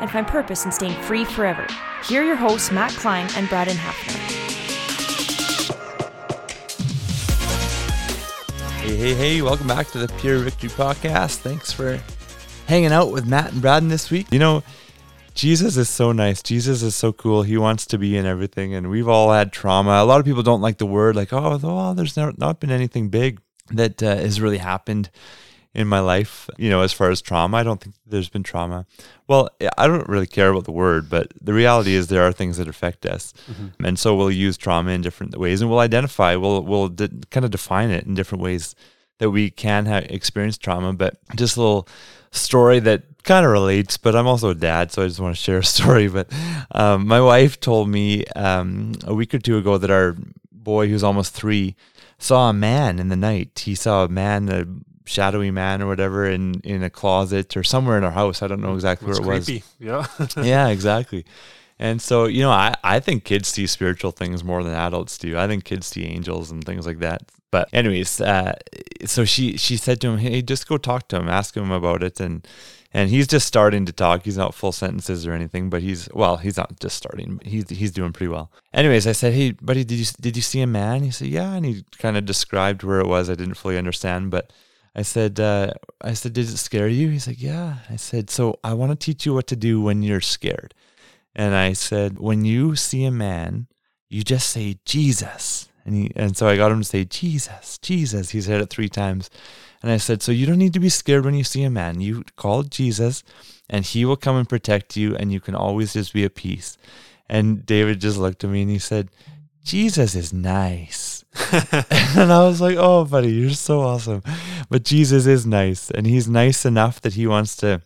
and find purpose in staying free forever. Here are your hosts, Matt Klein and Braden Heppner. Hey, welcome back to the Pure Victory Podcast. Thanks for hanging out with Matt and Braden this week. You know, Jesus is so nice. Jesus is so cool. He wants to be in everything, and we've all had trauma. A lot of people don't like the word, like, there's not been anything big that has really happened in my life, you know, as far as trauma. I don't think there's been trauma. Well, I don't really care about the word, but the reality is there are things that affect us. Mm-hmm. And so we'll use trauma in different ways, and we'll identify, we'll kind of define it in different ways that we can have experienced trauma. But just a little story that kind of relates, but I'm also a dad, so I just want to share a story. But my wife told me a week or two ago that our boy, who's almost 3, saw a man in the night. He saw a man, a shadowy man or whatever, in a closet or somewhere in our house. I don't know exactly where it creepy. Was. Yeah. Yeah, exactly. And so, you know, I think kids see spiritual things more than adults do. I think kids see angels and things like that. But anyways, so she said to him, hey, just go talk to him, ask him about it. And he's just starting to talk. He's not full sentences or anything, but he's not just starting. He's doing pretty well. Anyways, I said, hey, buddy, did you see a man? He said, yeah. And he kind of described where it was. I didn't fully understand, but I said, did it scare you? He's like, yeah. I said, so I want to teach you what to do when you're scared. And I said, when you see a man, you just say Jesus. And so I got him to say Jesus, Jesus. He said it 3 times. And I said, so you don't need to be scared when you see a man. You call Jesus and he will come and protect you, and you can always just be at peace. And David just looked at me and he said, Jesus is nice. And I was like, oh, buddy, you're so awesome. But Jesus is nice, and he's nice enough that he wants to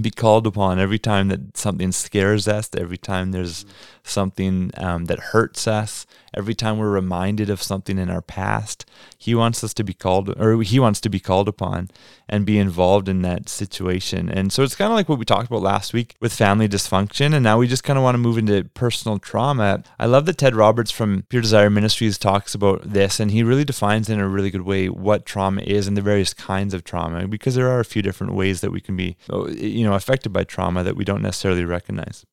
be called upon every time that something scares us, every time there's something that hurts us, every time we're reminded of something in our past. He wants us to be called, or he wants to be called upon and be involved in that situation. And so it's kind of like what we talked about last week with family dysfunction, and now we just kind of want to move into personal trauma. I love that Ted Roberts from Pure Desire Ministries talks about this, and he really defines in a really good way what trauma is and the various kinds of trauma, because there are a few different ways that we can be, you know, affected by trauma that we don't necessarily recognize.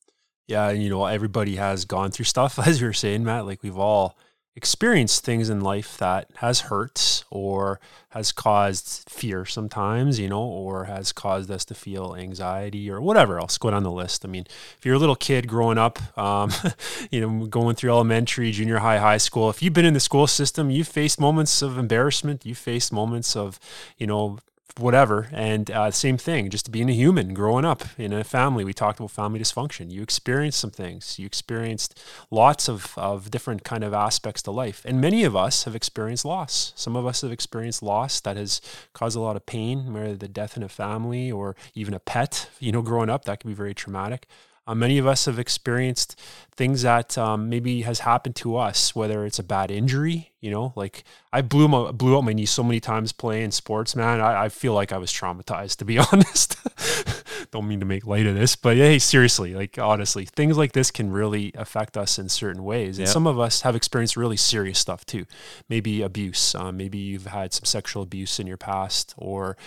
Yeah, you know, everybody has gone through stuff, as you were saying, Matt. Like, we've all experienced things in life that has hurt or has caused fear sometimes, you know, or has caused us to feel anxiety or whatever else. Go down the list. I mean, if you're a little kid growing up, you know, going through elementary, junior high, high school, if you've been in the school system, you've faced moments of embarrassment, you've faced moments of, you know, whatever. And same thing, just being a human, growing up in a family. We talked about family dysfunction. You experienced some things. You experienced lots of different kind of aspects to life. And many of us have experienced loss. Some of us have experienced loss that has caused a lot of pain, whether the death in a family or even a pet. You know, growing up, that can be very traumatic. Many of us have experienced things that maybe has happened to us, whether it's a bad injury, you know, like I blew out my knee so many times playing sports, man. I feel like I was traumatized, to be honest. Don't mean to make light of this, but hey, seriously, like honestly, things like this can really affect us in certain ways. And some of us have experienced really serious stuff too. Maybe abuse. Maybe you've had some sexual abuse in your past, or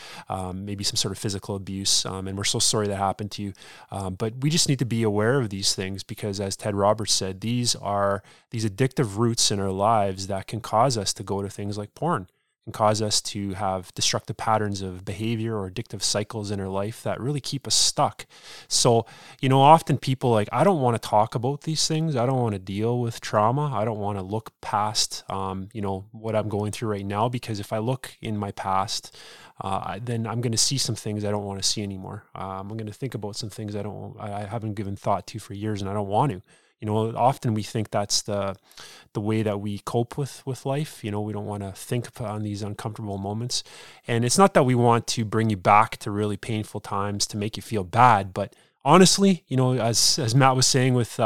maybe some sort of physical abuse. And we're so sorry that happened to you. But we just need to be aware of these things, because as Ted Roberts said, these are these addictive roots in our lives that can cause us to go to things like porn, and cause us to have destructive patterns of behavior or addictive cycles in our life that really keep us stuck. So, you know, often people like, I don't want to talk about these things. I don't want to deal with trauma. I don't want to look past, you know, what I'm going through right now, because if I look in my past, then I'm going to see some things I don't want to see anymore. I'm going to think about some things I haven't given thought to for years, and I don't want to. You know, often we think that's the way that we cope with life. You know, we don't want to think on these uncomfortable moments. And it's not that we want to bring you back to really painful times to make you feel bad, but honestly, you know, as Matt was saying with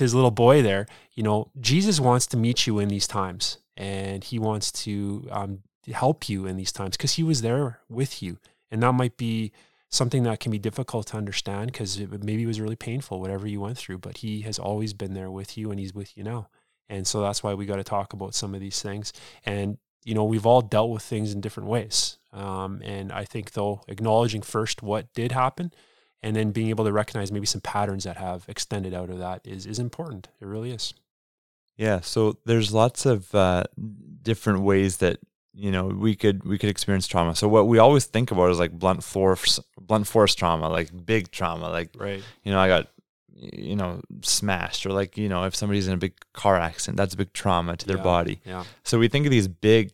his little boy there, you know, Jesus wants to meet you in these times, and he wants to help you in these times, because he was there with you. And that might be something that can be difficult to understand, because maybe it was really painful, whatever you went through, but he has always been there with you, and he's with you now. And so that's why we got to talk about some of these things. And, you know, we've all dealt with things in different ways. And I think, though, acknowledging first what did happen, and then being able to recognize maybe some patterns that have extended out of that is important. It really is. Yeah. So there's lots of different ways that, you know, we could experience trauma. So what we always think about is like blunt force trauma, like big trauma, like, right, you know, I got, you know, smashed, or like, you know, if somebody's in a big car accident, that's a big trauma to their body. Yeah. So we think of these big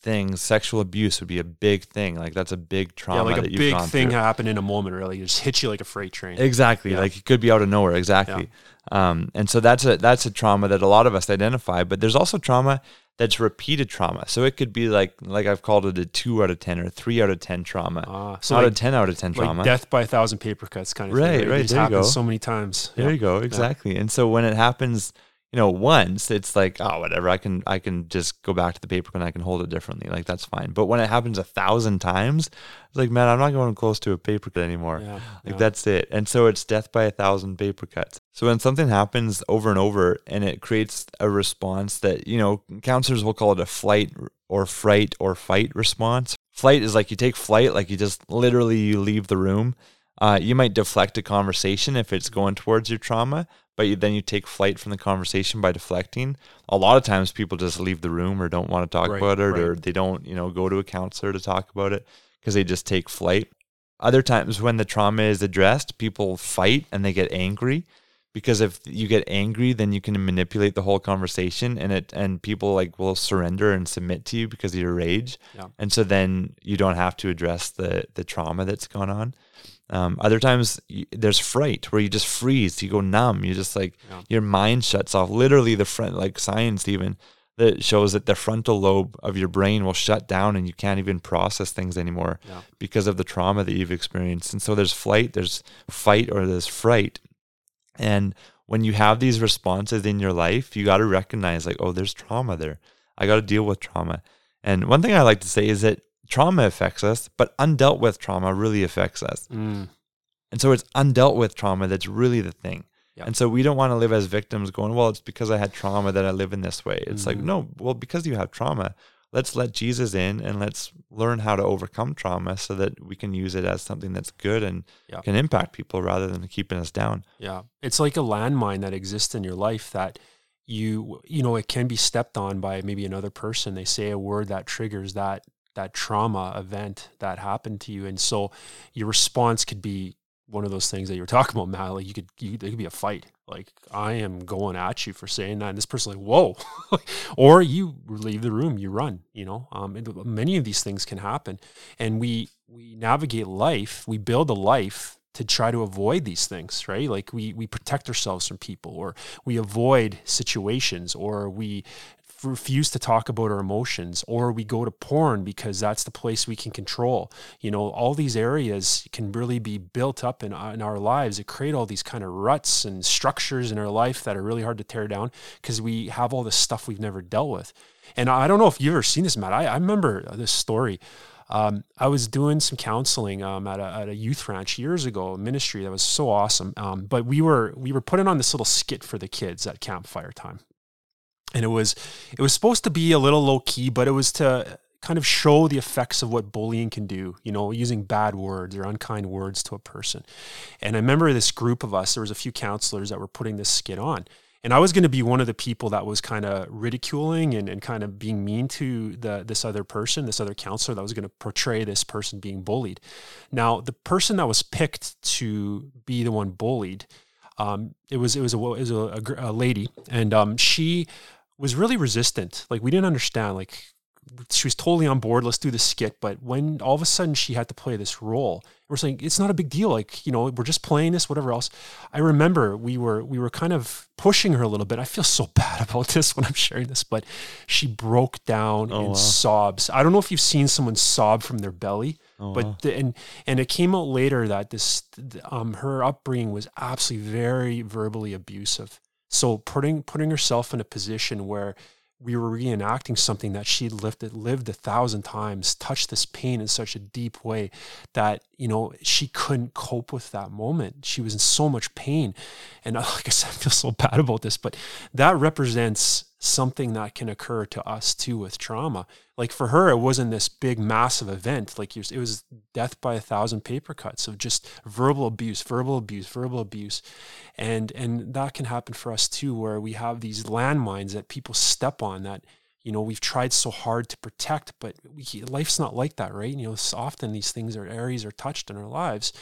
things. Sexual abuse would be a big thing. Like that's a big trauma. Yeah, like a big thing happened in a moment, really. It just hits you like a freight train. Exactly. Yeah. Like it could be out of nowhere. Exactly. Yeah. And so that's a trauma that a lot of us identify, but there's also trauma that's repeated trauma. So it could be like I've called it a 2 out of 10 or a 3 out of 10 trauma. So not like a 10 out of 10 trauma. Like death by 1,000 paper cuts kind of thing. Right. It happens so many times. There you go. Exactly. Yeah. And so when it happens, you know, once, it's like, oh, whatever, I can just go back to the paper and I can hold it differently. Like that's fine. But when it happens 1,000 times, it's like, man, I'm not going close to a paper cut anymore. Yeah, that's it. And so it's death by 1,000 paper cuts. So when something happens over and over, and it creates a response that, you know, counselors will call it a flight or fright or fight response. Flight is like you take flight, like you just literally you leave the room. You might deflect a conversation if it's going towards your trauma, but then you take flight from the conversation by deflecting. A lot of times people just leave the room or don't want to talk about it, or they don't, you know, go to a counselor to talk about it because they just take flight. Other times when the trauma is addressed, people fight and they get angry, because if you get angry, then you can manipulate the whole conversation, and people like will surrender and submit to you because of your rage. Yeah. And so then you don't have to address the trauma that's gone on. Other times there's fright, where you just freeze, you go numb, you just like, your mind shuts off. Literally the front, like science even, that shows that the frontal lobe of your brain will shut down and you can't even process things anymore because of the trauma that you've experienced. And so there's flight, there's fight, or there's fright. And when you have these responses in your life, you got to recognize like, oh, there's trauma there. I got to deal with trauma. And one thing I like to say is that trauma affects us, but undealt with trauma really affects us. Mm. And so it's undealt with trauma that's really the thing. Yep. And so we don't want to live as victims going, well, it's because I had trauma that I live in this way. It's like, no, well, because you have trauma, let's let Jesus in and let's learn how to overcome trauma so that we can use it as something that's good and can impact people rather than keeping us down. Yeah. It's like a landmine that exists in your life that you know, it can be stepped on by maybe another person. They say a word that triggers that trauma event that happened to you. And so your response could be one of those things that you were talking about, Matt, like there could be a fight. Like, I am going at you for saying that. And this person, like, whoa, or you leave the room, you run, you know, many of these things can happen. And we navigate life. We build a life to try to avoid these things, right? Like we protect ourselves from people, or we avoid situations, or we refuse to talk about our emotions, or we go to porn because that's the place we can control. You know, all these areas can really be built up in our lives. It create all these kind of ruts and structures in our life that are really hard to tear down because we have all this stuff we've never dealt with. And I don't know if you've ever seen this, Matt. I remember this story. I was doing some counseling at a youth ranch years ago, a ministry that was so awesome. But we were putting on this little skit for the kids at campfire time. And it was supposed to be a little low key, but it was to kind of show the effects of what bullying can do, you know, using bad words or unkind words to a person. And I remember this group of us, there was a few counselors that were putting this skit on. And I was going to be one of the people that was kind of ridiculing and kind of being mean to this other person, this other counselor that was going to portray this person being bullied. Now, the person that was picked to be the one bullied, it was a lady, and she was really resistant. Like, we didn't understand. Like, she was totally on board. Let's do the skit. But when all of a sudden she had to play this role, we're saying it's not a big deal. Like, you know, we're just playing this, whatever else. I remember we were kind of pushing her a little bit. I feel so bad about this when I'm sharing this, but she broke down in sobs. I don't know if you've seen someone sob from their belly, but it came out later that this her upbringing was absolutely very verbally abusive. So putting herself in a position where we were reenacting something that she lived 1,000 times, touched this pain in such a deep way that, you know, she couldn't cope with that moment. She was in so much pain. And like I said, I feel so bad about this, but that represents something that can occur to us too with trauma. Like, for her, it wasn't this big, massive event. Like, it was death by 1,000 paper cuts of just verbal abuse. And that can happen for us too, where we have these landmines that people step on that, you know, we've tried so hard to protect, but life's not like that, right? You know, often these things areas are touched in our lives.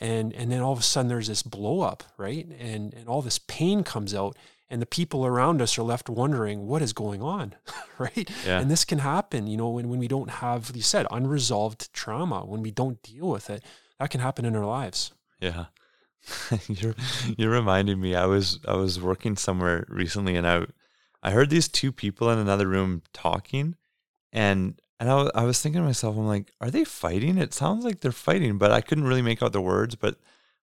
And then all of a sudden there's this blow up, right? And all this pain comes out. And the people around us are left wondering what is going on, right? Yeah. And this can happen, you know, when we don't have, you said, unresolved trauma, when we don't deal with it, that can happen in our lives. Yeah. You're reminding me, I was working somewhere recently, and I heard these two people in another room talking, and I was thinking to myself, I'm like, are they fighting? It sounds like they're fighting, but I couldn't really make out the words, but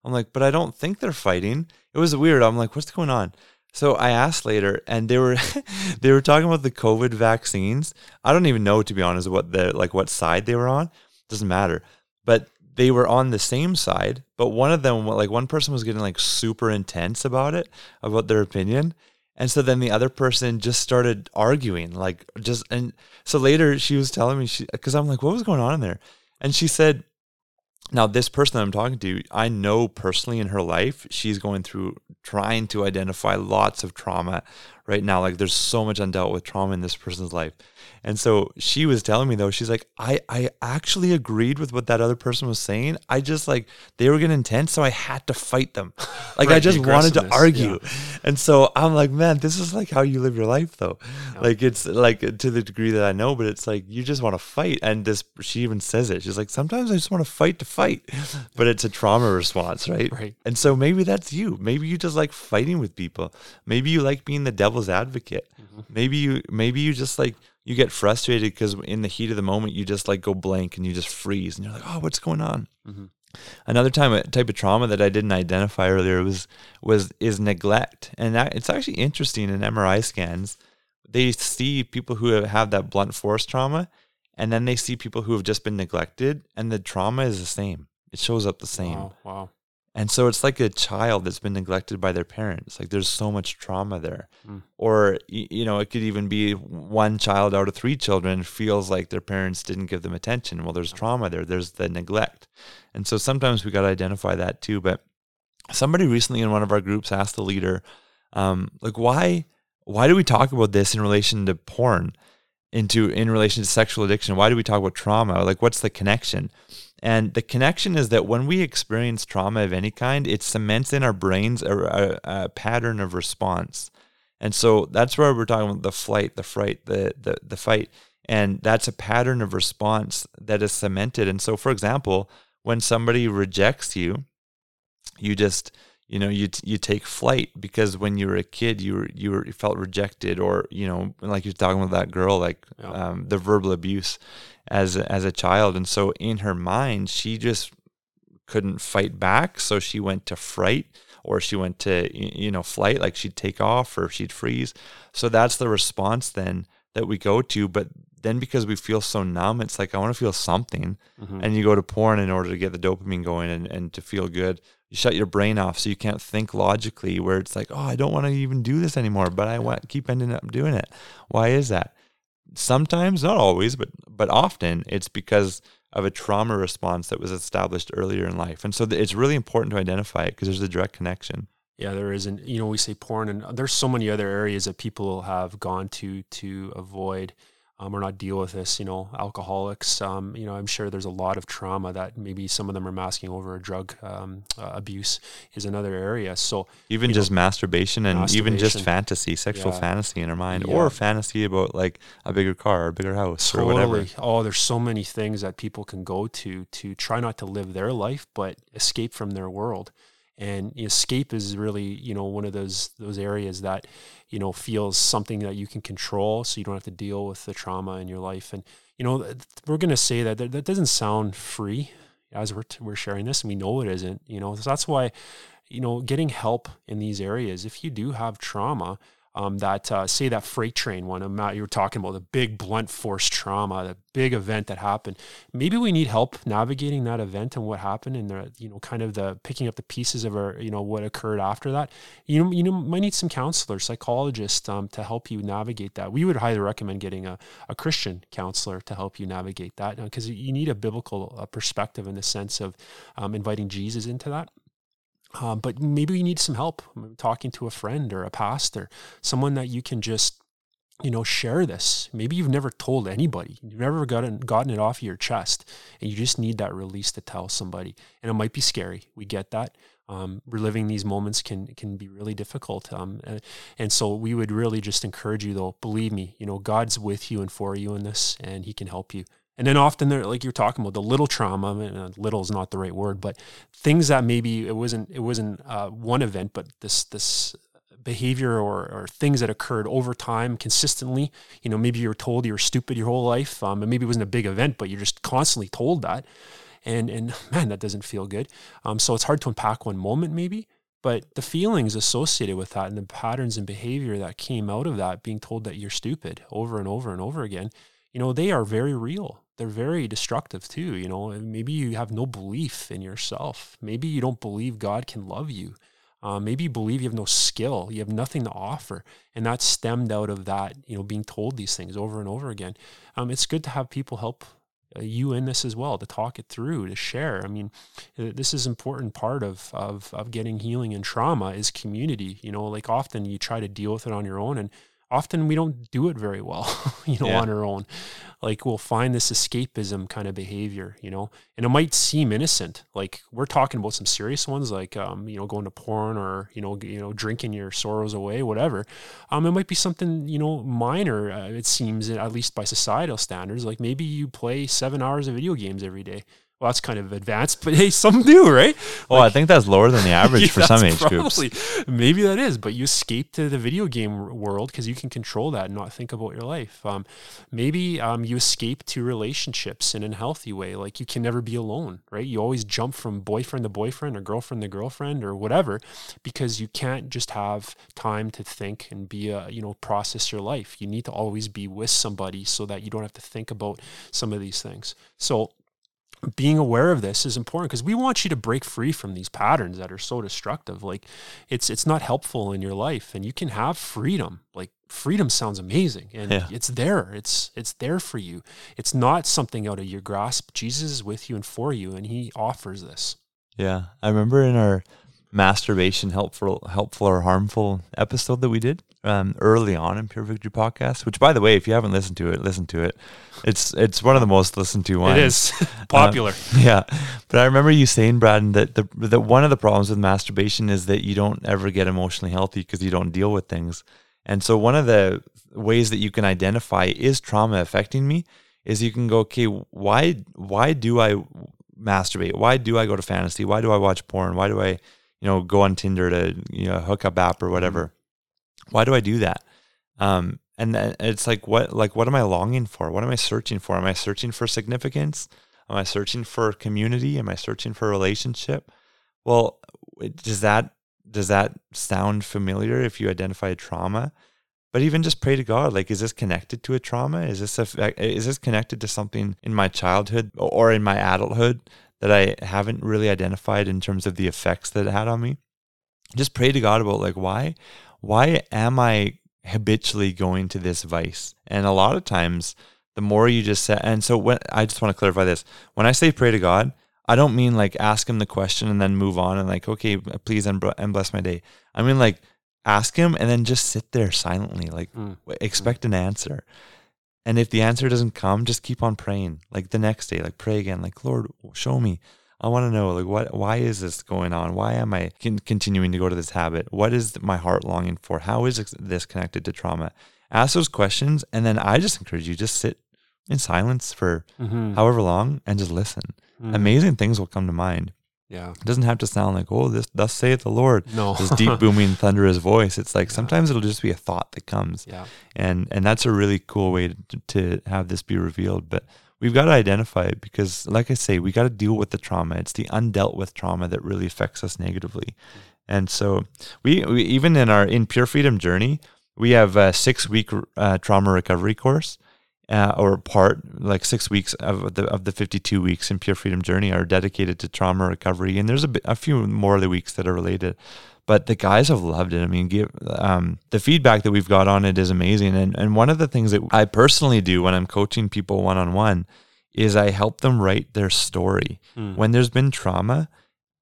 I'm like, but I don't think they're fighting. It was weird. I'm like, what's going on? So I asked later, and they were talking about the COVID vaccines. I don't even know, to be honest, what side they were on. It doesn't matter. But they were on the same side. But one of them, like, one person was getting like super intense about it, about their opinion, and so then the other person just started arguing, like, just. And so later she was telling me, because I'm like, what was going on in there? And she said, now, this person that I'm talking to, I know personally in her life, she's going through trying to identify lots of trauma right now. Like, there's so much undealt with trauma in this person's life. And so she was telling me, though, she's like, I actually agreed with what that other person was saying. I just, like, they were getting intense, so I had to fight them. Like, right, I just wanted to argue. Yeah. And so I'm like, man, this is like how you live your life, though. Yeah. Like, it's like, to the degree that I know, but it's like, you just want to fight. And this, she even says it. She's like, sometimes I just want to fight. But it's a trauma response, right? And so maybe that's you. Maybe you just like fighting with people. Maybe you like being the devil's advocate. Mm-hmm. Maybe you just like, you get frustrated because in the heat of the moment, you just like go blank and you just freeze and you're like, oh, what's going on? Mm-hmm. Another type of trauma that I didn't identify earlier is neglect. And that, it's actually interesting, in MRI scans, they see people who have that blunt force trauma, and then they see people who have just been neglected, and the trauma is the same. It shows up the same. Wow. And so it's like a child that's been neglected by their parents. Like, there's so much trauma there. Mm. Or, you know, it could even be one child out of 3 children feels like their parents didn't give them attention. Well, there's trauma there. There's the neglect. And so sometimes we got to identify that too. But somebody recently in one of our groups asked the leader, like, why do we talk about this in relation to porn? in relation to sexual addiction? Why do we talk about trauma? Like, what's the connection? And the connection is that when we experience trauma of any kind, it cements in our brains a pattern of response. And so that's where we're talking about the flight, the fright, the fight. And that's a pattern of response that is cemented. And so, for example, when somebody rejects you, you just, you know, you take flight, because when you were a kid, you felt rejected, or, you know, like you're talking about that girl, like the verbal abuse as a child. And so in her mind, she just couldn't fight back. So she went to fright, or she went to, you know, flight, like she'd take off or she'd freeze. So that's the response then that we go to. But then because we feel so numb, it's like, I want to feel something. Mm-hmm. And you go to porn in order to get the dopamine going and to feel good. You shut your brain off so you can't think logically, where it's like, oh, I don't want to even do this anymore, but I keep ending up doing it. Why is that? Sometimes, not always, but often it's because of a trauma response that was established earlier in life. And so it's really important to identify it, because there's a direct connection. Yeah, there is. And, you know, we say porn, and there's so many other areas that people have gone to avoid or not deal with this, you know, alcoholics, you know, I'm sure there's a lot of trauma that maybe some of them are masking over. Drug abuse is another area. So even just masturbation and even just fantasy, sexual fantasy in our mind, or fantasy about like a bigger car or a bigger house or whatever. Oh, there's so many things that people can go to try not to live their life, but escape from their world. And escape is really, you know, one of those areas that, you know, feels something that you can control, so you don't have to deal with the trauma in your life. And, you know, we're going to say that doesn't sound free as we're sharing this, and we know it isn't, you know. So that's why, you know, getting help in these areas, if you do have trauma, say that freight train one, Matt, you were talking about the big blunt force trauma, the big event that happened. Maybe we need help navigating that event and what happened, and the, you know, kind of the picking up the pieces of our, you know, what occurred after that. You might need some counselor, psychologist, to help you navigate that. We would highly recommend getting a Christian counselor to help you navigate that, because you need a biblical perspective in the sense of inviting Jesus into that. But maybe you need some help talking to a friend or a pastor, someone that you can just, you know, share this. Maybe you've never told anybody. You've never gotten it off your chest, and you just need that release to tell somebody. And it might be scary. We get that. Reliving these moments can be really difficult. And so we would really just encourage you, though, believe me, you know, God's with you and for you in this, and he can help you. And then often, like you're talking about, the little trauma, and little is not the right word, but things that maybe it wasn't one event, but this behavior or things that occurred over time consistently. You know, maybe you were told you were stupid your whole life, and maybe it wasn't a big event, but you're just constantly told that. And man, that doesn't feel good. So it's hard to unpack one moment maybe, but the feelings associated with that and the patterns and behavior that came out of that, being told that you're stupid over and over and over again, you know, they are very real. They're very destructive too. You know, maybe you have no belief in yourself. Maybe you don't believe God can love you. Maybe you believe you have no skill. You have nothing to offer. And that stemmed out of that, you know, being told these things over and over again. It's good to have people help you in this as well, to talk it through, to share. I mean, this is an important part of getting healing and trauma is community. You know, like often you try to deal with it on your own, and often we don't do it very well, you know, on our own. Like we'll find this escapism kind of behavior, you know, and it might seem innocent. Like we're talking about some serious ones, like, you know, going to porn or, you know, drinking your sorrows away, whatever. It might be something, you know, minor. It seems, at least by societal standards, like maybe you play 7 hours of video games every day. Well, that's kind of advanced, but hey, some do, right? Well, I think that's lower than the average for some age groups. Maybe that is, but you escape to the video game world because you can control that and not think about your life. Maybe you escape to relationships in a healthy way. Like you can never be alone, right? You always jump from boyfriend to boyfriend or girlfriend to girlfriend or whatever, because you can't just have time to think and process your life. You need to always be with somebody so that you don't have to think about some of these things. So being aware of this is important, because we want you to break free from these patterns that are so destructive. Like it's not helpful in your life, and you can have freedom. Like freedom sounds amazing, and it's there. It's there for you. It's not something out of your grasp. Jesus is with you and for you, and he offers this. Yeah. I remember in our masturbation helpful or harmful episode that we did early on in Pure Victory Podcast, which, by the way, if you haven't listened to it, listen to it. It's one of the most listened to ones. It is popular. Yeah. But I remember you saying, Braden, that that one of the problems with masturbation is that you don't ever get emotionally healthy because you don't deal with things. And so one of the ways that you can identify, is trauma affecting me, is you can go, okay, why do I masturbate? Why do I go to fantasy? Why do I watch porn? Why do I, go on Tinder to, hookup app or whatever? Why do I do that? And it's like, what am I longing for? What am I searching for? Am I searching for significance? Am I searching for community? Am I searching for a relationship? Well, does that sound familiar if you identify a trauma? But even just pray to God, like, is this connected to a trauma? Is this connected to something in my childhood or in my adulthood that I haven't really identified in terms of the effects that it had on me? Just pray to God about, like, why am I habitually going to this vice? And a lot of times, the more you just say, and so when I just want to clarify this, when I say pray to God, I don't mean like ask him the question and then move on and like, okay, please and bless my day. I mean, like, ask him and then just sit there silently, like expect an answer. And if the answer doesn't come, just keep on praying. Like the next day, like pray again, like, Lord, show me. I want to know, like, why is this going on? Why am I continuing to go to this habit? What is my heart longing for? How is this connected to trauma? Ask those questions. And then I just encourage you, just sit in silence for however long and just listen. Amazing things will come to mind. Yeah. It doesn't have to sound like, oh, this thus saith the Lord. No. This deep booming thunderous voice. It's like sometimes it'll just be a thought that comes. Yeah. And that's a really cool way to have this be revealed. But we've got to identify it because, like I say, we got to deal with the trauma. It's the undealt with trauma that really affects us negatively. And so we even in Pure Freedom Journey, we have a 6-week trauma recovery course. Or part, like 6 weeks of the 52 weeks in Pure Freedom Journey are dedicated to trauma recovery, and there's a few more of the weeks that are related. But the guys have loved it. I mean, the feedback that we've got on it is amazing. And one of the things that I personally do when I'm coaching people one-on-one is I help them write their story. When there's been trauma,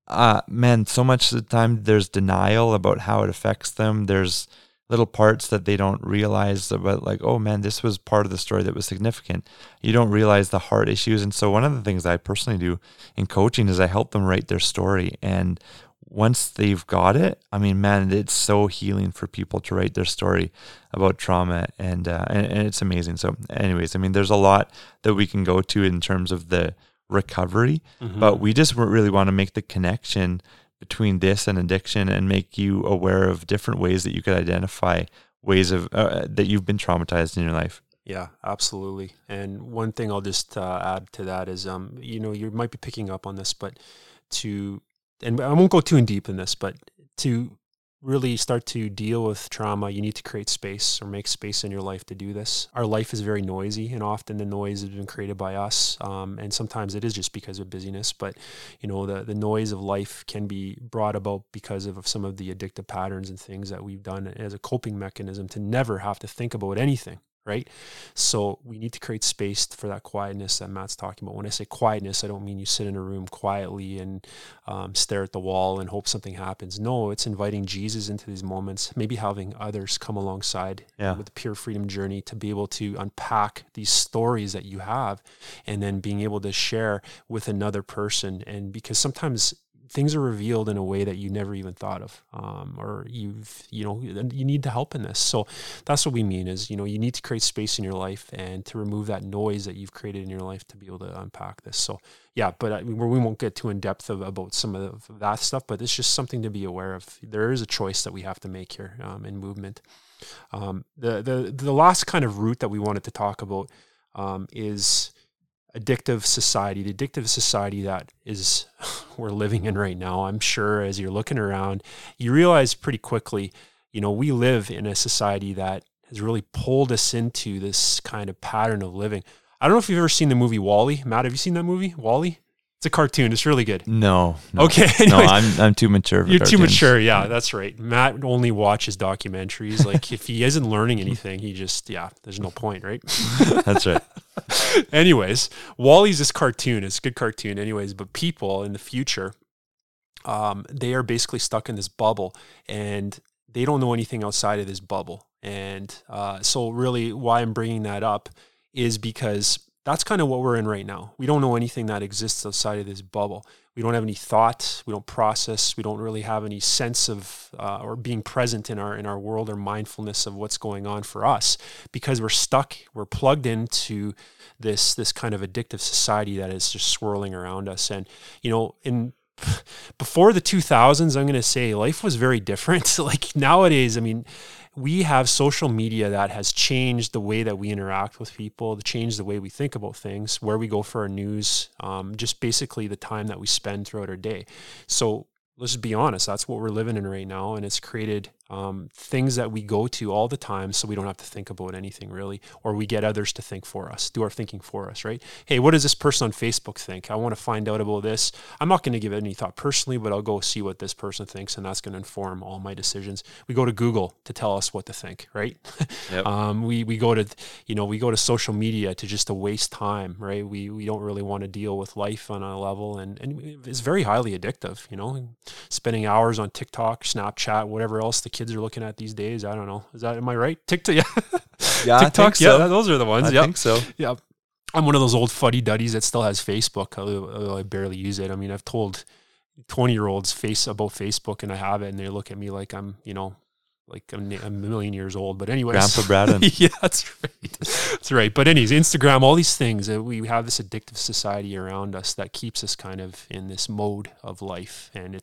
so much of the time there's denial about how it affects them. There's little parts that they don't realize about, like, oh man, this was part of the story that was significant. You don't realize the heart issues. And so one of the things I personally do in coaching is I help them write their story. And once they've got it, I mean, man, it's so healing for people to write their story about trauma, and it's amazing. So anyways, I mean, there's a lot that we can go to in terms of the recovery, but we just really want to make the connection between this and addiction and make you aware of different ways that you could identify ways of that you've been traumatized in your life. Yeah, absolutely. And one thing I'll just add to that is, you might be picking up on this, and I won't go too in deep in this, but to really start to deal with trauma, you need to create space or make space in your life to do this. Our life is very noisy, and often the noise has been created by us. And sometimes it is just because of busyness, but the noise of life can be brought about because of some of the addictive patterns and things that we've done as a coping mechanism to never have to think about anything. Right? So we need to create space for that quietness that Matt's talking about. When I say quietness, I don't mean you sit in a room quietly and stare at the wall and hope something happens. No, it's inviting Jesus into these moments, maybe having others come alongside with the Pure Freedom Journey to be able to unpack these stories that you have and then being able to share with another person. And because sometimes things are revealed in a way that you never even thought of, or you need the help in this. So that's what we mean is, you need to create space in your life and to remove that noise that you've created in your life to be able to unpack this. So yeah, but we won't get too in depth about some of that stuff, but it's just something to be aware of. There is a choice that we have to make here in movement. The last kind of route that we wanted to talk about is the addictive society that is we're living in right now. I'm sure as you're looking around, you realize pretty quickly, we live in a society that has really pulled us into this kind of pattern of living. I don't know if you've ever seen the movie WALL-E. Matt, have you seen that movie, WALL-E? It's a cartoon. It's really good. No. Okay. Anyways, no, I'm too mature for cartoons. You're too mature. Yeah, that's right. Matt only watches documentaries. Like if he isn't learning anything, he just, there's no point, right? That's right. Anyways, WALL-E's this cartoon. It's a good cartoon anyways, but people in the future they are basically stuck in this bubble, and they don't know anything outside of this bubble. And so really why I'm bringing that up is because that's kind of what we're in right now. We don't know anything that exists outside of this bubble. We don't have any thought. We don't process. We don't really have any sense of or being present in our world or mindfulness of what's going on for us, because we're stuck. We're plugged into this kind of addictive society that is just swirling around us. And you know, in before the 2000s, I'm going to say life was very different. Like nowadays, I mean, we have social media that has changed the way that we interact with people, changed the way we think about things, where we go for our news, just basically the time that we spend throughout our day. So let's just be honest, that's what we're living in right now. And it's created things that we go to all the time, so we don't have to think about anything really, or we get others to think for us, do our thinking for us, right? Hey, what does this person on Facebook think? I want to find out about this. I'm not going to give it any thought personally, but I'll go see what this person thinks, and that's going to inform all my decisions. We go to Google to tell us what to think, right? Yep. We go to, you know, we go to social media to waste time, right? We don't really want to deal with life on a level, and it's very highly addictive, you know, spending hours on TikTok, Snapchat, whatever else the kids are looking at these days. I don't know. Am I right? TikTok, yeah. Yeah, TikTok, so. Yeah, those are the ones. I think so. Yeah. I'm one of those old fuddy-duddies that still has Facebook. I barely use it. I mean, I've told 20-year-olds about Facebook, and I have it, and they look at me like I'm, you know, like I'm a million years old. But anyways. Grandpa Braden. Yeah, that's right. That's right. But anyways, Instagram, all these things. We have this addictive society around us that keeps us kind of in this mode of life. And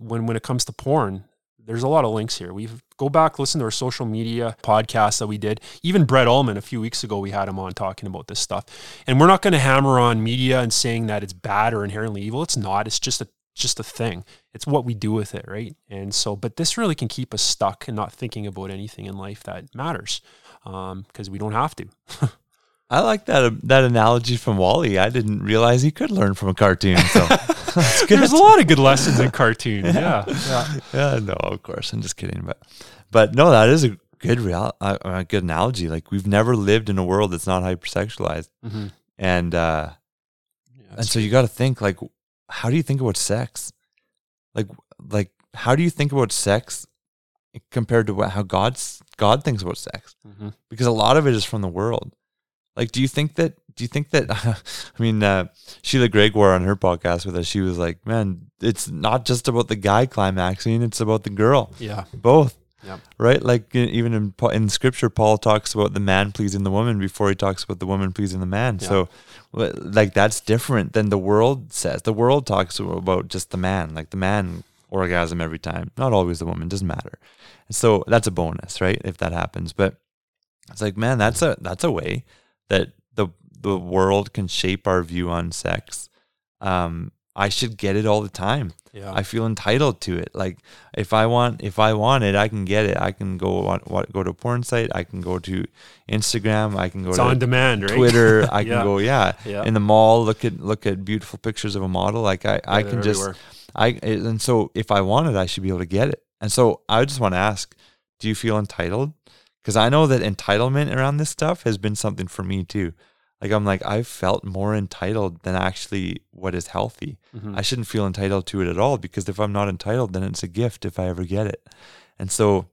when it comes to porn, there's a lot of links here. We've go back, listen to our social media podcast that we did. Even Brett Ullman, a few weeks ago, we had him on talking about this stuff. And we're not going to hammer on media and saying that it's bad or inherently evil. It's not. It's just a thing. It's what we do with it, right? And so, but this really can keep us stuck and not thinking about anything in life that matters, because we don't have to. I like that analogy from Wally. I didn't realize he could learn from a cartoon. So there's a lot of good lessons in cartoons. Yeah. Yeah. No, of course. I'm just kidding. But no, that is a good analogy. Like, we've never lived in a world that's not hypersexualized. Mm-hmm. And so you got to think, like, how do you think about sex? Like how do you think about sex compared to how God thinks about sex? Mm-hmm. Because a lot of it is from the world. Like, do you think that, I mean, Sheila Gregoire on her podcast with us, she was like, man, it's not just about the guy climaxing, it's about the girl. Yeah. Both. Yeah. Right? Like, even in scripture, Paul talks about the man pleasing the woman before he talks about the woman pleasing the man. Yeah. So, like, that's different than the world says. The world talks about just the man, like the man orgasm every time. Not always the woman, doesn't matter. So that's a bonus, right? If that happens. But it's like, man, that's a way that the world can shape our view on sex. I should get it all the time. Yeah. I feel entitled to it. Like, if I want it, I can get it. I can go to a porn site. I can go to Instagram. I can go to on demand, right? Twitter. I can go in the mall, look at beautiful pictures of a model. Like I can everywhere. And so if I want it, I should be able to get it. And so I just want to ask, do you feel entitled? Because I know that entitlement around this stuff has been something for me too. Like, I'm like, I've felt more entitled than actually what is healthy. Mm-hmm. I shouldn't feel entitled to it at all, because if I'm not entitled, then it's a gift if I ever get it. And so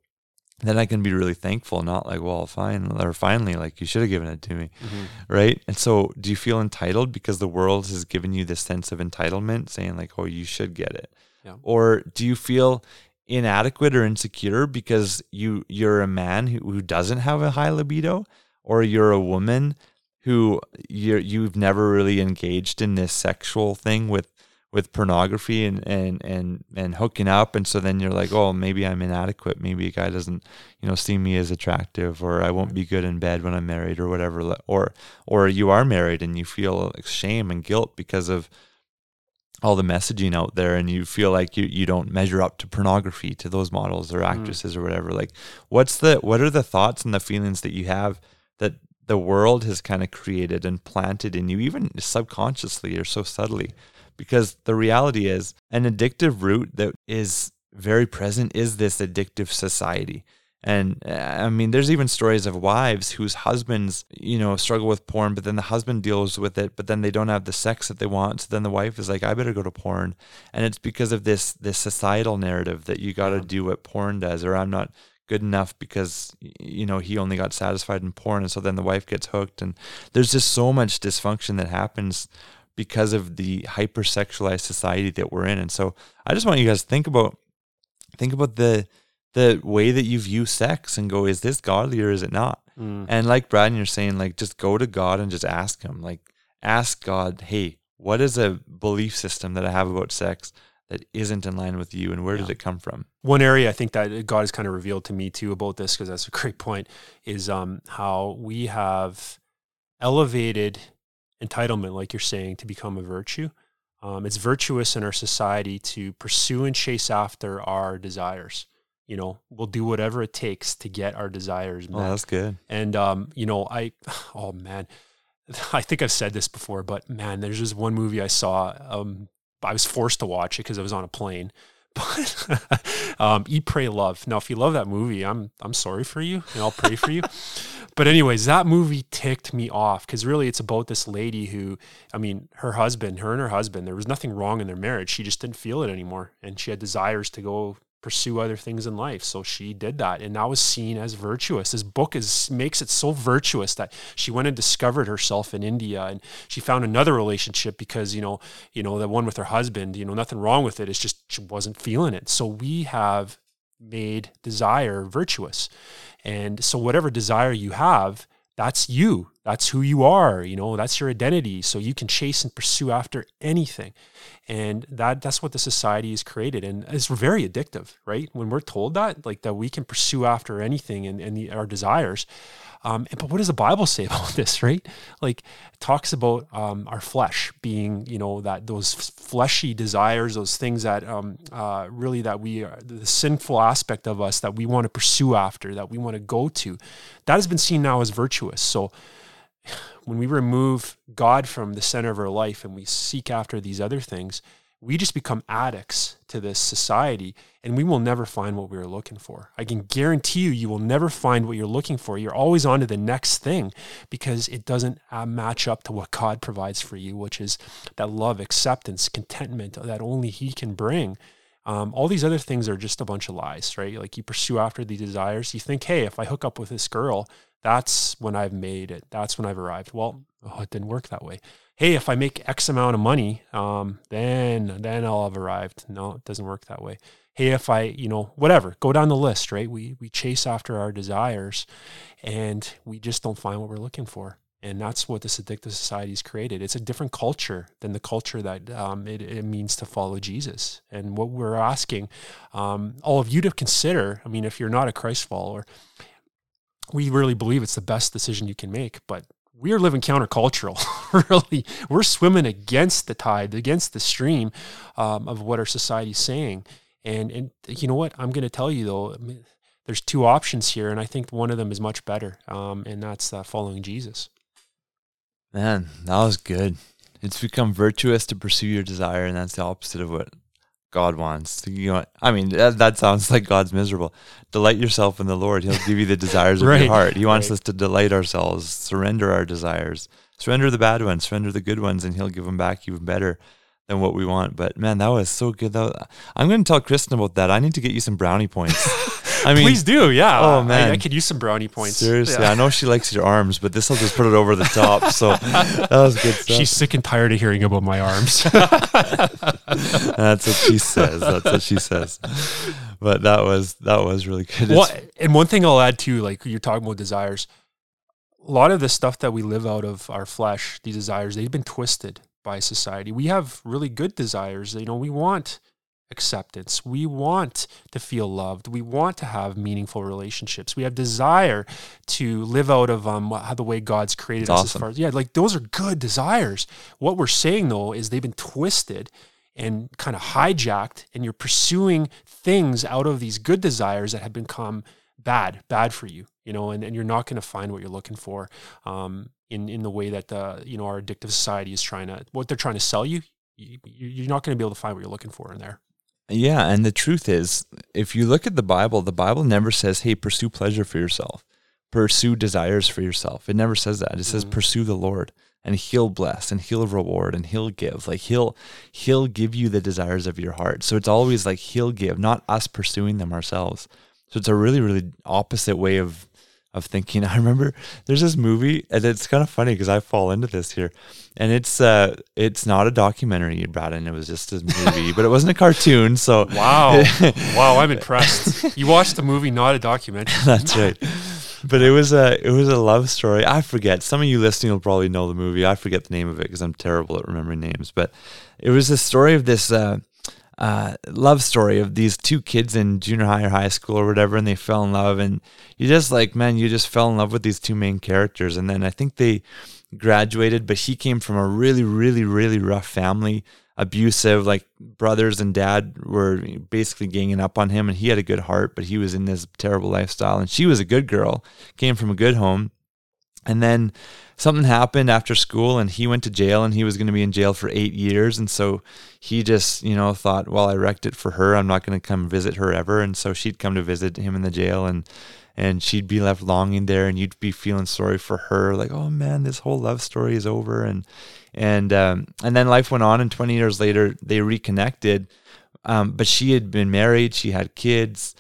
then I can be really thankful, not like, well, fine, or finally, like, you should have given it to me, mm-hmm. right? And so do you feel entitled because the world has given you this sense of entitlement, saying like, oh, you should get it? Yeah. Or do you feel inadequate or insecure because you're a man who doesn't have a high libido, or you're a woman who you've never really engaged in this sexual thing with pornography and hooking up, and so then you're like, oh, maybe I'm inadequate, maybe a guy doesn't, you know, see me as attractive, or I won't be good in bed when I'm married, or whatever, or you are married and you feel like shame and guilt because of all the messaging out there, and you feel like you don't measure up to pornography, to those models or actresses or whatever. Like, what are the thoughts and the feelings that you have that the world has kind of created and planted in you, even subconsciously or so subtly? Because the reality is, an addictive root that is very present is this addictive society. And I mean, there's even stories of wives whose husbands, you know, struggle with porn, but then the husband deals with it, but then they don't have the sex that they want. So then the wife is like, I better go to porn. And it's because of this societal narrative that you got to do what porn does, or I'm not good enough because, you know, he only got satisfied in porn. And so then the wife gets hooked, and there's just so much dysfunction that happens because of the hypersexualized society that we're in. And so I just want you guys to think about the way that you view sex and go, is this godly or is it not? Mm. And like Braden, you're saying, like, just go to God and just ask him, like, ask God, hey, what is a belief system that I have about sex that isn't in line with you, and where did it come from? One area I think that God has kind of revealed to me too about this, because that's a great point, is how we have elevated entitlement, like you're saying, to become a virtue. It's virtuous in our society to pursue and chase after our desires. You know, we'll do whatever it takes to get our desires met. Oh, that's good. And, you know, I think I've said this before, but man, there's this one movie I saw. I was forced to watch it because I was on a plane, but Eat, Pray, Love. Now, if you love that movie, I'm sorry for you, and I'll pray for you. But anyways, that movie ticked me off, because really it's about this lady who, I mean, her and her husband, there was nothing wrong in their marriage. She just didn't feel it anymore. And she had desires to go pursue other things in life. So she did that, and that was seen as virtuous. This book makes it so virtuous that she went and discovered herself in India, and she found another relationship because, you know, the one with her husband, you know, nothing wrong with it. It's just she wasn't feeling it. So we have made desire virtuous. And so whatever desire you have, that's you. That's who you are. You know, that's your identity. So you can chase and pursue after anything. And that's what the society has created. And it's very addictive, right? When we're told that, like, that we can pursue after anything and our desires. But what does the Bible say about this, right? Like, it talks about our flesh being, you know, that those fleshy desires, those things that really that we are, the sinful aspect of us that we want to pursue after, that we want to go to, that has been seen now as virtuous. So when we remove God from the center of our life and we seek after these other things, we just become addicts to this society, and we will never find what we are looking for. I can guarantee you will never find what you're looking for. You're always on to the next thing, because it doesn't match up to what God provides for you, which is that love, acceptance, contentment that only he can bring. All these other things are just a bunch of lies, right? Like, you pursue after the desires. You think, hey, if I hook up with this girl, that's when I've made it. That's when I've arrived. Well, it didn't work that way. Hey, if I make X amount of money, then I'll have arrived. No, it doesn't work that way. Hey, if I, you know, whatever, go down the list, right? We chase after our desires, and we just don't find what we're looking for. And that's what this addictive society's created. It's a different culture than the culture that it means to follow Jesus. And what we're asking all of you to consider, I mean, if you're not a Christ follower, we really believe it's the best decision you can make, but we're living countercultural, really. We're swimming against the tide, against the stream of what our society's saying. And you know what? I'm going to tell you, though, I mean, there's two options here, and I think one of them is much better, and that's following Jesus. Man, that was good. It's become virtuous to pursue your desire, and that's the opposite of what God wants. You know, I mean, that sounds like God's miserable. Delight yourself in the Lord. He'll give you the desires right, of your heart. He wants us to delight ourselves, surrender our desires, surrender the bad ones, surrender the good ones, and he'll give them back even better than what we want. But man, that was so good. I'm going to tell Kristen about that. I need to get you some brownie points. I mean, please do, yeah. Oh man, I could use some brownie points. Seriously, yeah. I know she likes your arms, but this will just put it over the top. So that was good stuff. She's sick and tired of hearing about my arms. That's what she says. That's what she says. But that was really good. Well, and one thing I'll add too, like you're talking about desires, a lot of the stuff that we live out of our flesh, these desires, they've been twisted by society. We have really good desires. You know, we want acceptance. We want to feel loved. We want to have meaningful relationships. We have desire to live out of the way God's created us. Awesome. As far as, yeah, like those are good desires. What we're saying though is they've been twisted and kind of hijacked, and you're pursuing things out of these good desires that have become bad for you, you know, and you're not going to find what you're looking for in the way that you know, our addictive society is trying to, what they're trying to sell you. You're not going to be able to find what you're looking for in there. Yeah, and the truth is, if you look at the Bible never says, hey, pursue pleasure for yourself. Pursue desires for yourself. It never says that. It says pursue the Lord, and he'll bless, and he'll reward, and he'll give. Like he'll give you the desires of your heart. So it's always like he'll give, not us pursuing them ourselves. So it's a really, really opposite way of thinking. I remember there's this movie, and it's kind of funny because I fall into this here, and it's not a documentary, Braden. It was just a movie, but it wasn't a cartoon. So wow, I'm impressed. You watched the movie, not a documentary. That's right. But it was a love story. I forget. Some of you listening will probably know the movie. I forget the name of it because I'm terrible at remembering names. But it was the story of this love story of these two kids in junior high or high school or whatever, and they fell in love. And you just like, man, you just fell in love with these two main characters. And then I think they graduated, but he came from a really, really, really rough family, abusive, like brothers and dad were basically ganging up on him, and he had a good heart, but he was in this terrible lifestyle. And she was a good girl, came from a good home. And then something happened after school, and he went to jail, and he was going to be in jail for 8 years. And so he just, thought, well, I wrecked it for her. I'm not going to come visit her ever. And so she'd come to visit him in the jail, and she'd be left longing there, and you'd be feeling sorry for her. Like, oh man, this whole love story is over. And then life went on, and 20 years later, they reconnected. But she had been married, she had kids,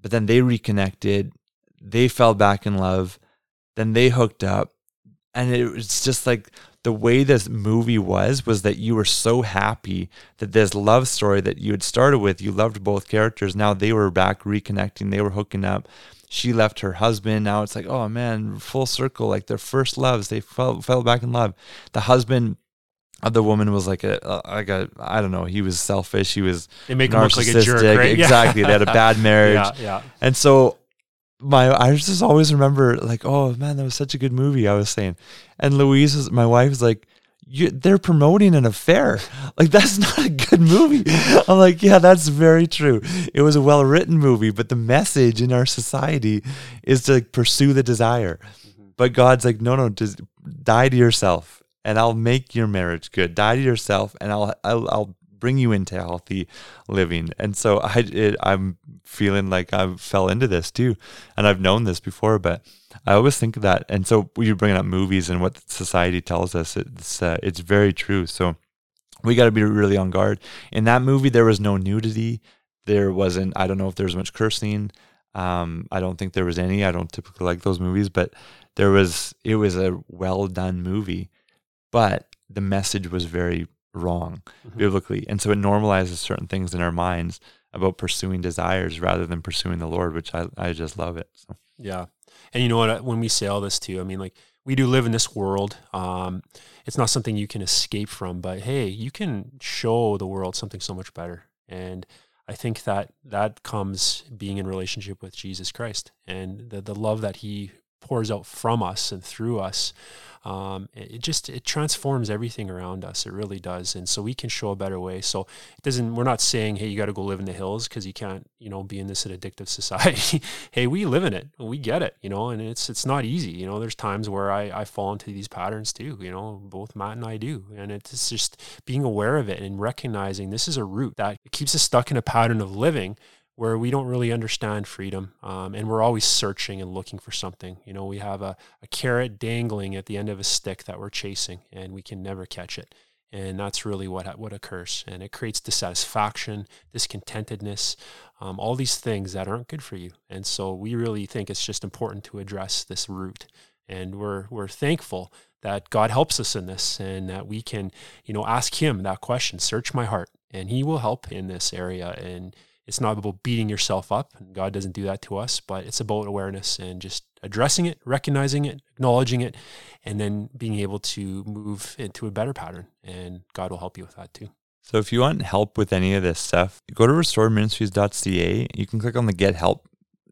but then they reconnected, they fell back in love, then they hooked up. And it was just like the way this movie was that you were so happy that this love story that you had started with, you loved both characters. Now they were back reconnecting. They were hooking up. She left her husband. Now it's like, oh man, full circle. Like their first loves, they fell back in love. The husband of the woman was like a I don't know. He was selfish. He was narcissistic. They make him look like a jerk, right? Exactly. They had a bad marriage. Yeah. And so I just always remember like, oh man, that was such a good movie, I was saying. And Louise, my wife, was like, they're promoting an affair. Like, that's not a good movie. I'm like, yeah, that's very true. It was a well-written movie, but the message in our society is to like, pursue the desire. Mm-hmm. But God's like, no, just die to yourself and I'll make your marriage good. Die to yourself and I'll bring you into healthy living. And so I'm feeling like I fell into this too, and I've known this before, but I always think of that. And so you're bringing up movies and what society tells us, it's very true. So we got to be really on guard. In that movie, there was no nudity. There wasn't, I don't know if there was much cursing. I don't think there was any. I don't typically like those movies, but it was a well done movie, but the message was very wrong biblically. And so it normalizes certain things in our minds about pursuing desires rather than pursuing the Lord, which I just love it. So. Yeah. And you know what, when we say all this too, I mean, like we do live in this world. It's not something you can escape from, but hey, you can show the world something so much better. And I think that comes being in relationship with Jesus Christ and the love that he pours out from us and through us. It transforms everything around us. It really does. And so we can show a better way. So we're not saying, hey, you got to go live in the hills because you can't, be in this addictive society. Hey, we live in it. We get it, and it's not easy. There's times where I fall into these patterns too, both Matt and I do. And it's just being aware of it and recognizing this is a root that keeps us stuck in a pattern of living where we don't really understand freedom, and we're always searching and looking for something. We have a carrot dangling at the end of a stick that we're chasing, and we can never catch it. And that's really what occurs. And it creates dissatisfaction, discontentedness, all these things that aren't good for you. And so we really think it's just important to address this root. And we're thankful that God helps us in this and that we can, ask him that question, search my heart, and he will help in this area. And it's not about beating yourself up, and God doesn't do that to us, but it's about awareness and just addressing it, recognizing it, acknowledging it, and then being able to move into a better pattern, and God will help you with that too. So if you want help with any of this stuff, go to restoredministries.ca. You can click on the Get Help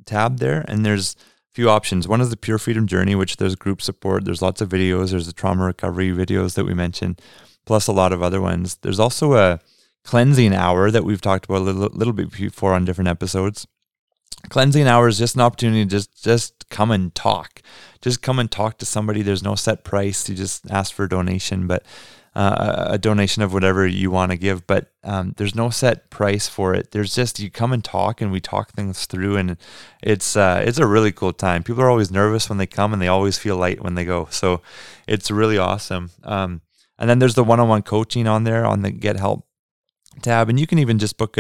tab there, and there's a few options. One is the Pure Freedom Journey, which there's group support, there's lots of videos, there's the trauma recovery videos that we mentioned, plus a lot of other ones. There's also a cleansing hour that we've talked about a little bit before on different episodes. Cleansing hour is just an opportunity to just come and talk. Just come and talk to somebody. There's no set price. You just ask for a donation. But a donation of whatever you want to give, but there's no set price for it. There's just, you come and talk, and we talk things through, and it's a really cool time. People are always nervous when they come, and they always feel light when they go. So it's really awesome. And then there's the one-on-one coaching on there on the Get Help tab, and you can even just book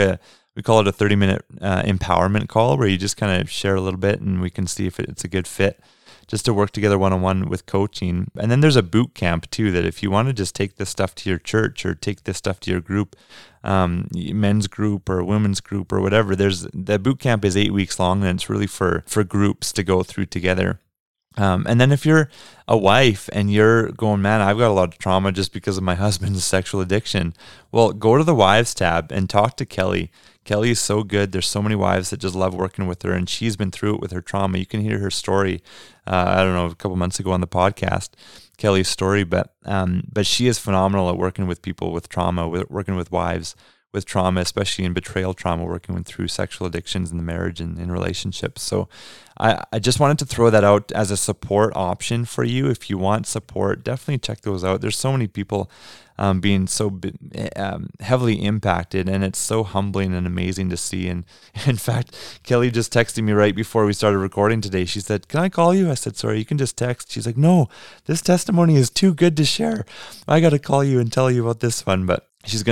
we call it a 30-minute empowerment call, where you just kind of share a little bit, and we can see if it's a good fit, just to work together one-on-one with coaching. And then there's a boot camp too, that if you want to just take this stuff to your church, or take this stuff to your group, men's group or women's group or whatever, the boot camp is 8 weeks long, and it's really for groups to go through together. And then if you're a wife and you're going, man, I've got a lot of trauma just because of my husband's sexual addiction, well, go to the wives tab and talk to Kelly. Kelly is so good. There's so many wives that just love working with her, and she's been through it with her trauma. You can hear her story, a couple months ago on the podcast, Kelly's story, but she is phenomenal at working with people with trauma, working with wives with trauma, especially in betrayal trauma, working through sexual addictions in the marriage and in relationships. So I just wanted to throw that out as a support option for you. If you want support, definitely check those out. There's so many people being so heavily impacted, and it's so humbling and amazing to see. And in fact, Kelly just texted me right before we started recording today. She said, can I call you? I said, sorry, you can just text. She's like, no, this testimony is too good to share. I got to call you and tell you about this one. But she's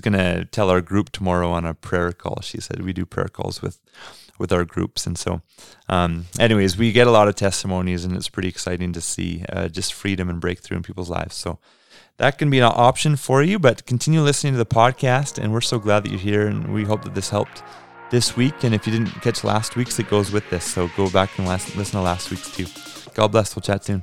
gonna tell our group tomorrow on a prayer call. She said we do prayer calls with our groups, and so anyways, we get a lot of testimonies, and it's pretty exciting to see just freedom and breakthrough in people's lives. So that can be an option for you, but continue listening to the podcast, and we're so glad that you're here, and we hope that this helped this week. And if you didn't catch last week's, it goes with this, so go back and listen to last week's too. God bless. We'll chat soon.